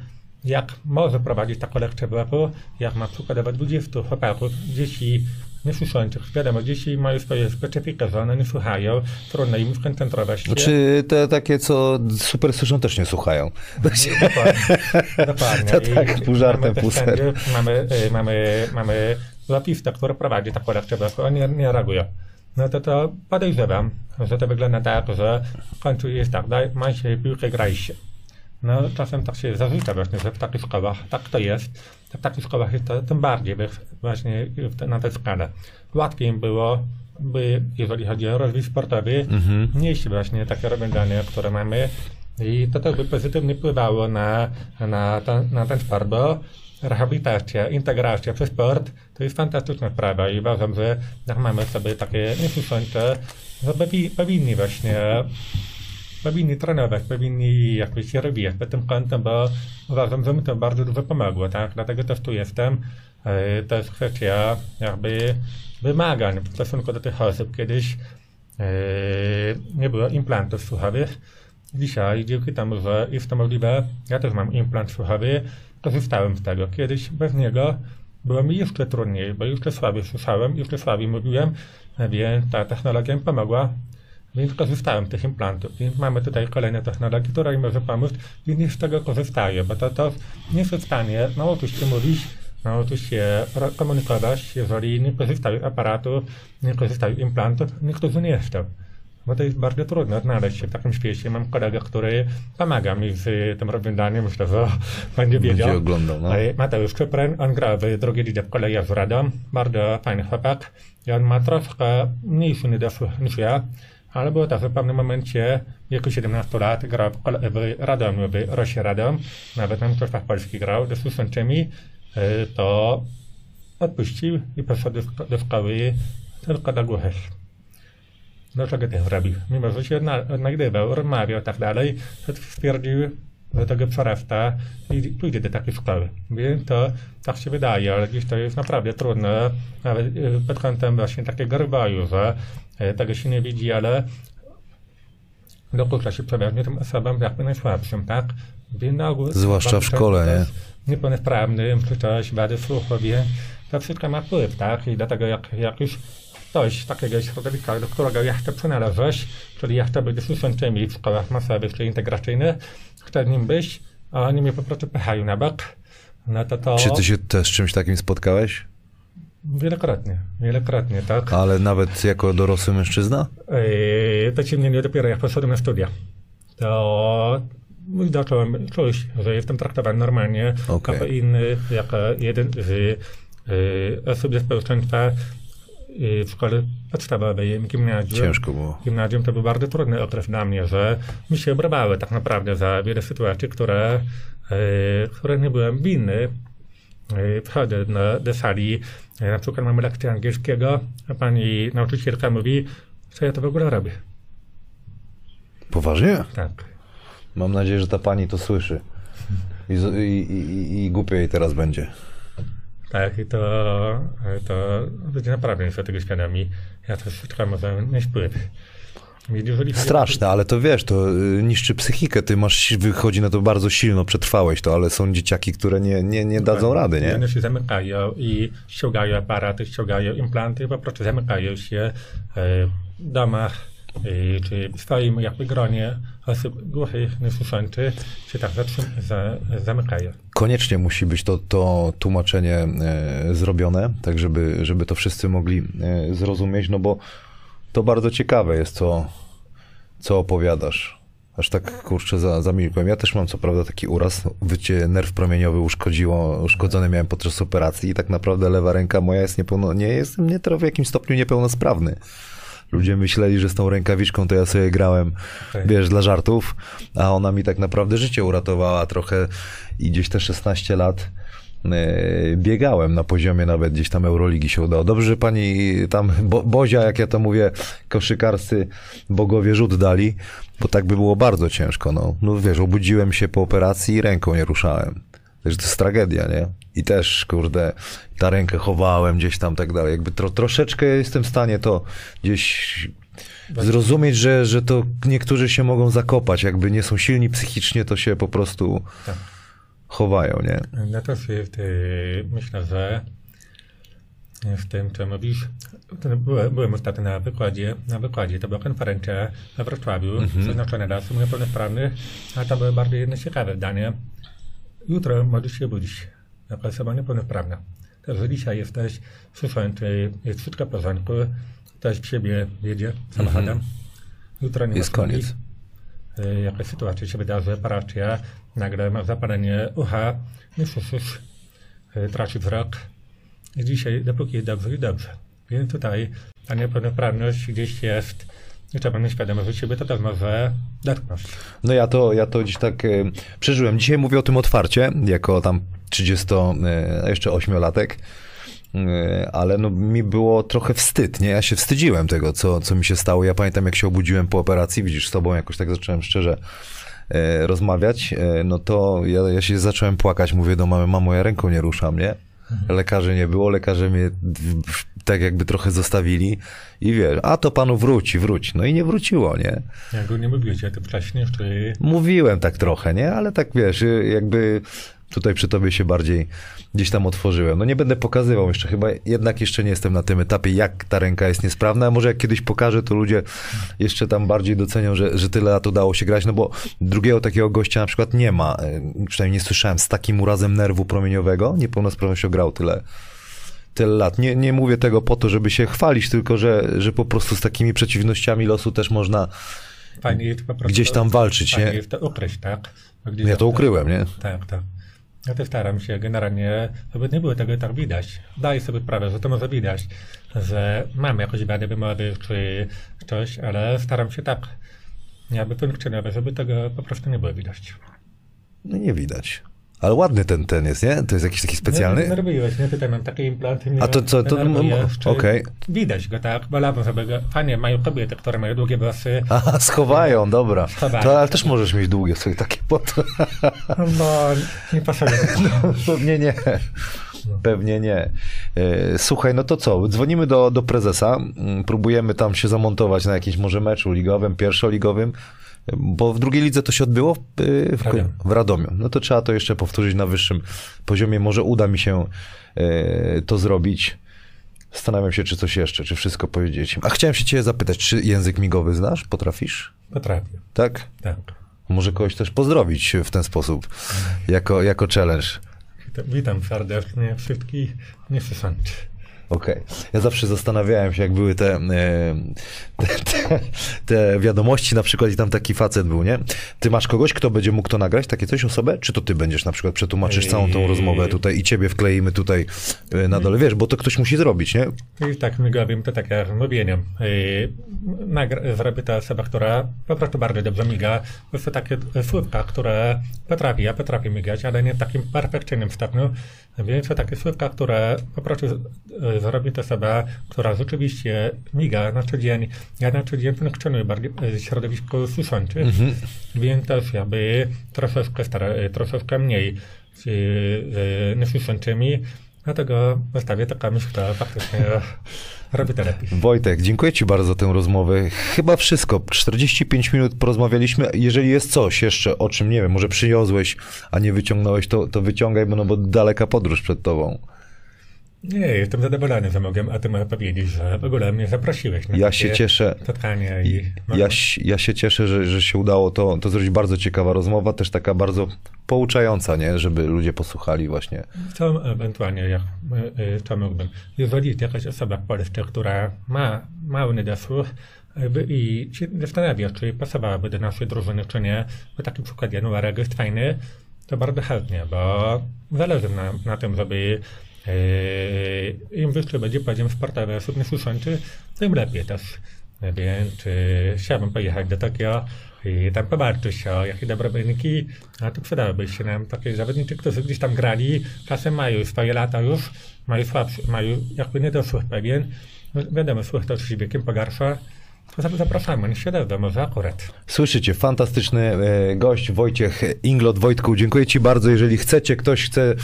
jak może prowadzić taką lekcję WF-u, jak ma przykładowo 20 chłopaków, dzieci niesłyszących. Wiadomo, dzieci mają swoje specyfikę, że one nie słuchają, trudno im skoncentrować się. Znaczy te takie, co super słyszą, też nie słuchają. Dokładnie. To tak, pół żartem, pół serio. Mamy zapista, który prowadzi taką lekcję, bo oni nie reagują. No to podejrzewam, że to wygląda tak, że w końcu jest tak, daj, ma się piłkę, graj się. No czasem tak się zarzuca właśnie, że w takich szkołach tak to jest. W takich szkołach jest to tym bardziej właśnie na tę skalę. Łatwiej im było, by, jeżeli chodzi o rozwój sportowy, nieść właśnie takie rozwiązania, które mamy. I to też by pozytywnie wpływało na ten sport, bo rehabilitacja, integracja przez sport to jest fantastyczna sprawa i uważam, że jak mamy sobie takie niesłyszące, że powinni właśnie trenować, jakoś się rozwijać pod tym kątem, bo uważam, że mi to bardzo dużo pomogło, tak? Dlatego też tu jestem. To jest kwestia jakby wymagań w stosunku do tych osób. Kiedyś nie było implantów słuchowych. Dzisiaj, dzięki temu, że jest to możliwe, ja też mam implant słuchowy, korzystałem z tego. Kiedyś bez niego było mi jeszcze trudniej, bo jeszcze słabiej słyszałem, jeszcze słabiej mówiłem, więc ta technologia mi pomogła. Więc korzystałem z tych implantów. Więc mamy tutaj kolejne technologie, które im może pomóc, więc z tego korzystają, bo to nie są w stanie nauczyć się mówić, nauczyć się komunikować, jeżeli nie korzystają z aparatów, nie korzystają z implantów, niektórzy nie chcą. Bo to jest bardzo trudno znaleźć się w takim świecie. Mam kolegę, który pomaga mi z tym rozwiązaniem, myślę, że będzie wiedział. Oglądał, no. Mateusz Kupren, on grał w drugiej lidze w kolejach z Radom, bardzo fajny chłopak i on ma troszkę mniejszy niedosłuch niż ja. Ale było tak, że w pewnym momencie w wieku 17 lat grał w Radomiu, w Rosie Radom, nawet na Mistrzostwach Polski grał ze słyszącymi, to odpuścił i poszedł do szkoły tylko do głuchych. Dlaczego to zrobił? Mimo że się odnajdywał, rozmawiał i tak dalej, to stwierdził, że tego przerasta i pójdzie do takiej szkoły. Więc to tak się wydaje, ale dziś to jest naprawdę trudne, nawet pod kątem właśnie takiego rywaju, że tego się nie widzi, ale dokucza się przeważnie tym osobom jakby najsłabszym, tak? Ogół, zwłaszcza w szkole, nie? Niepełnosprawnym, czy coś, wady słuchu, więc to wszystko ma wpływ, tak? I dlatego jak już ktoś takiego środowiska, do którego ja chcę przynależeć, czyli ja chcę być słyszącymi w szkołach masowych, czy integracyjnych, chcę z nim być, a oni mnie po prostu pychają na bok, no to... Czy ty się też z czymś takim spotkałeś? Wielokrotnie, tak. Ale nawet jako dorosły mężczyzna? To się mnie dopiero jak poszedłem na studia. To zacząłem czuć, że jestem traktowany normalnie, okay, jako inny, jako jeden z osób ze społeczeństwa w szkole podstawowej, gimnazjum. Ciężko było. Gimnazjum to był bardzo trudny okres dla mnie, że mi się obrabały tak naprawdę za wiele sytuacji, które nie byłem winny. Wchodzę do sali, na przykład mamy lekcję angielskiego, a pani nauczycielka mówi, co ja to w ogóle robię. Poważnie? Tak. Mam nadzieję, że ta pani to słyszy i głupio jej teraz będzie. Tak, i to ludzie naprawdę nie są tego świadomi. Ja to wszystko może mieć wpływ. Straszne, ale to wiesz, to niszczy psychikę, ty masz, wychodzi na to bardzo silno, przetrwałeś to, ale są dzieciaki, które nie dadzą rady, nie? One się zamykają i ściągają aparaty, ściągają implanty, po prostu zamykają się w domach, czy w swoim jakby gronie osób głuchych, niesłyszących się tak zamykają. Koniecznie musi być to tłumaczenie zrobione, tak żeby to wszyscy mogli zrozumieć, no bo to bardzo ciekawe jest to, co opowiadasz. Aż tak, kurczę, zamilkłem. Ja też mam co prawda taki uraz, wycie, nerw promieniowy uszkodzony miałem podczas operacji i tak naprawdę lewa ręka moja jest w jakimś stopniu niepełnosprawny. Ludzie myśleli, że z tą rękawiczką to ja sobie grałem, wiesz, dla żartów, a ona mi tak naprawdę życie uratowała trochę i gdzieś te 16 lat biegałem na poziomie nawet gdzieś tam Euroligi się udało. Dobrze, że pani tam, Bozia, jak ja to mówię, koszykarscy bogowie rzut dali, bo tak by było bardzo ciężko. No wiesz, obudziłem się po operacji i ręką nie ruszałem. Także to jest tragedia, nie? I też, kurde, ta rękę chowałem gdzieś tam, tak dalej. Jakby troszeczkę jestem w stanie to gdzieś zrozumieć, że to niektórzy się mogą zakopać. Jakby nie są silni psychicznie, to się po prostu tak chowają, nie? No to jest, myślę, że w tym, co mówisz, byłem ostatnio na wykładzie, to była konferencja we Wrocławiu, przeznaczona dla osób niepełnosprawnych, a to były bardzo jedno ciekawe zdanie. Jutro możesz się budzić jako osoba niepełnosprawna. To, że dzisiaj jesteś, słyszący, jest wszystko w porządku, ktoś w siebie jedzie samochodem, jutro nie jest koniec. Jakaś sytuacja się wydarzy, paracja, nagle masz zapalenie ucha, nie słyszysz, tracisz wzrok. I dzisiaj, dopóki jest dobrze, jest dobrze. Więc tutaj ta niepełnosprawność gdzieś jest. I trzeba mieć świadomość siebie, to też może dotknąć. No ja to dziś tak przeżyłem. Dzisiaj mówię o tym otwarcie, jako tam 38-latek, ale no mi było trochę wstyd, nie? Ja się wstydziłem tego, co mi się stało. Ja pamiętam, jak się obudziłem po operacji, widzisz, z tobą jakoś tak zacząłem szczerze rozmawiać, no to ja się zacząłem płakać, mówię do mamy, mamo, ja ręką nie ruszam, nie? Lekarzy nie było, lekarze mnie tak jakby trochę zostawili i wiesz, a to panu wróć. No i nie wróciło, nie? Ja go nie mówiłeś, ja to wcześniej jeszcze... Mówiłem tak trochę, nie? Ale tak wiesz, jakby tutaj przy tobie się bardziej gdzieś tam otworzyłem. No nie będę pokazywał jeszcze, chyba jednak jeszcze nie jestem na tym etapie, jak ta ręka jest niesprawna, a może jak kiedyś pokażę, to ludzie jeszcze tam bardziej docenią, że tyle lat udało się grać, no bo drugiego takiego gościa na przykład nie ma, przynajmniej nie słyszałem, z takim urazem nerwu promieniowego, niepełnosprawnością grał tyle lat. Nie mówię tego po to, żeby się chwalić, tylko że po prostu z takimi przeciwnościami losu też można gdzieś tam walczyć, nie? Jest to ukryć, tak? Ja to ukryłem, nie? Tak. Ja też staram się generalnie, żeby nie było tego tak widać. Daję sobie sprawę, że to może widać, że mam jakąś wadę wymowy czy coś, ale staram się tak, jakby funkcjonować, żeby tego po prostu nie było widać. No nie widać. Ale ładny ten jest, nie? To jest jakiś taki specjalny? No robiłeś, nie? Tutaj mam takie implanty. A to co? To okej. Widać go, tak? Wolałbym, żeby go... Fajnie, mają kobiety, które mają długie włosy. Aha, schowają, dobra. To, ale też możesz mieć długie sobie takie pod... No, nie pasuje. No, pewnie nie. Pewnie nie. Słuchaj, no to co? Dzwonimy do prezesa, próbujemy tam się zamontować na jakimś może meczu ligowym, pierwszoligowym. Bo w drugiej lidze to się odbyło w Radomiu. No to trzeba to jeszcze powtórzyć na wyższym poziomie. Może uda mi się to zrobić. Zastanawiam się, czy coś jeszcze, czy wszystko powiedzieć. A chciałem się cię zapytać, czy język migowy znasz? Potrafisz? Potrafię. Tak? Tak. Może kogoś też pozdrowić w ten sposób, jako challenge. Witam serdecznie wszystkich niesłyszących. Okej. Ja zawsze zastanawiałem się, jak były te wiadomości, na przykład i tam taki facet był, nie? Ty masz kogoś, kto będzie mógł to nagrać, takie coś, osobę? Czy to ty będziesz na przykład, przetłumaczysz całą tą rozmowę tutaj i ciebie wkleimy tutaj na dole, wiesz, bo to ktoś musi zrobić, nie? I tak, migowym to tak jak mówieniem. Zrobi ta osoba, która po prostu bardzo dobrze miga. To są takie słówka, które ja potrafię migać, ale nie w takim perfekcyjnym stopniu, więc to takie słówka, które po prostu zrobi to osoba, która rzeczywiście miga na co dzień. Ja na co dzień funkcjonuję bardziej w środowisku słyszącym, więc też jakby troszeczkę mniej z niesłyszącymi. Dlatego zostawię taka myśl, która faktycznie robi to lepiej. Wojtek, dziękuję ci bardzo za tę rozmowę. Chyba wszystko. 45 minut porozmawialiśmy. Jeżeli jest coś jeszcze, o czym nie wiem, może przyniosłeś, a nie wyciągnąłeś, to wyciągaj, bo daleka podróż przed tobą. Nie, jestem zadowolony, że mogłem o tym powiedzieć, że w ogóle mnie zaprosiłeś na ja się cieszę, spotkanie. Ja się cieszę, że się udało to zrobić. Bardzo ciekawa rozmowa, też taka bardzo pouczająca, nie? Żeby ludzie posłuchali właśnie. Co ewentualnie, co mógłbym. Jeżeli jest jakaś osoba w Polsce, która ma mały niedosłuch i się zastanawia, czy pasowałaby do naszej drużyny, czy nie, bo taki przykład Januarego jest fajny, to bardzo chętnie, bo zależy na tym, żeby im wyższy będzie poziom sportowy osób niesłyszących, tym lepiej też. Więc chciałbym pojechać do Tokio i tam pomarczyć się, jakie dobre wyniki, a to przydałyby się nam takie zawodnicy, którzy gdzieś tam grali, czasem mają swoje lata już, mają słabszy, mają jakby niedosłych pewien, wiadomo, słych to oczywiście wiekiem pogarsza. Zapraszamy, niech się da, może akurat. Słyszycie, fantastyczny gość Wojciech Inglot. Wojtku, dziękuję Ci bardzo. Jeżeli chcecie, ktoś chce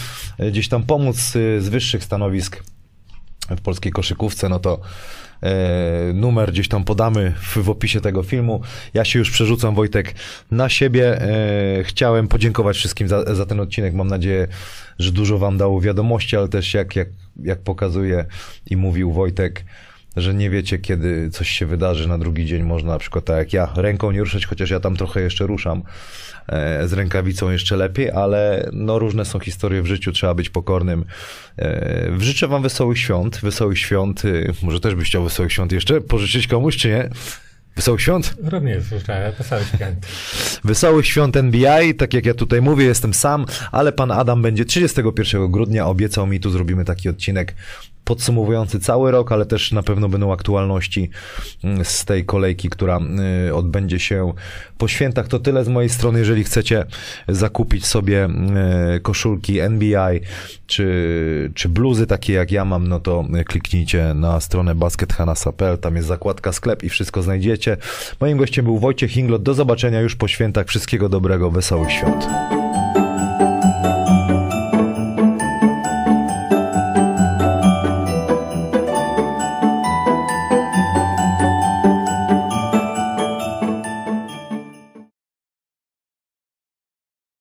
gdzieś tam pomóc z wyższych stanowisk w polskiej koszykówce, no to numer gdzieś tam podamy w opisie tego filmu. Ja się już przerzucam, Wojtek, na siebie. Chciałem podziękować wszystkim za ten odcinek. Mam nadzieję, że dużo Wam dało wiadomości, ale też jak pokazuje i mówił Wojtek, że nie wiecie, kiedy coś się wydarzy, na drugi dzień można na przykład, tak jak ja, ręką nie ruszać, chociaż ja tam trochę jeszcze ruszam, z rękawicą jeszcze lepiej, ale no różne są historie w życiu, trzeba być pokornym. Życzę Wam wesołych świąt, może też byś chciał wesołych świąt jeszcze pożyczyć komuś, czy nie? Wesołych świąt? Również życzę wesołych świąt. Wesołych świąt NBA, tak jak ja tutaj mówię, jestem sam, ale pan Adam będzie 31 grudnia, obiecał mi, tu zrobimy taki odcinek podsumowujący cały rok, ale też na pewno będą aktualności z tej kolejki, która odbędzie się po świętach. To tyle z mojej strony. Jeżeli chcecie zakupić sobie koszulki NBA czy bluzy takie jak ja mam, no to kliknijcie na stronę baskethanasa.pl, tam jest zakładka sklep i wszystko znajdziecie. Moim gościem był Wojciech Inglot. Do zobaczenia już po świętach. Wszystkiego dobrego, wesołych świąt.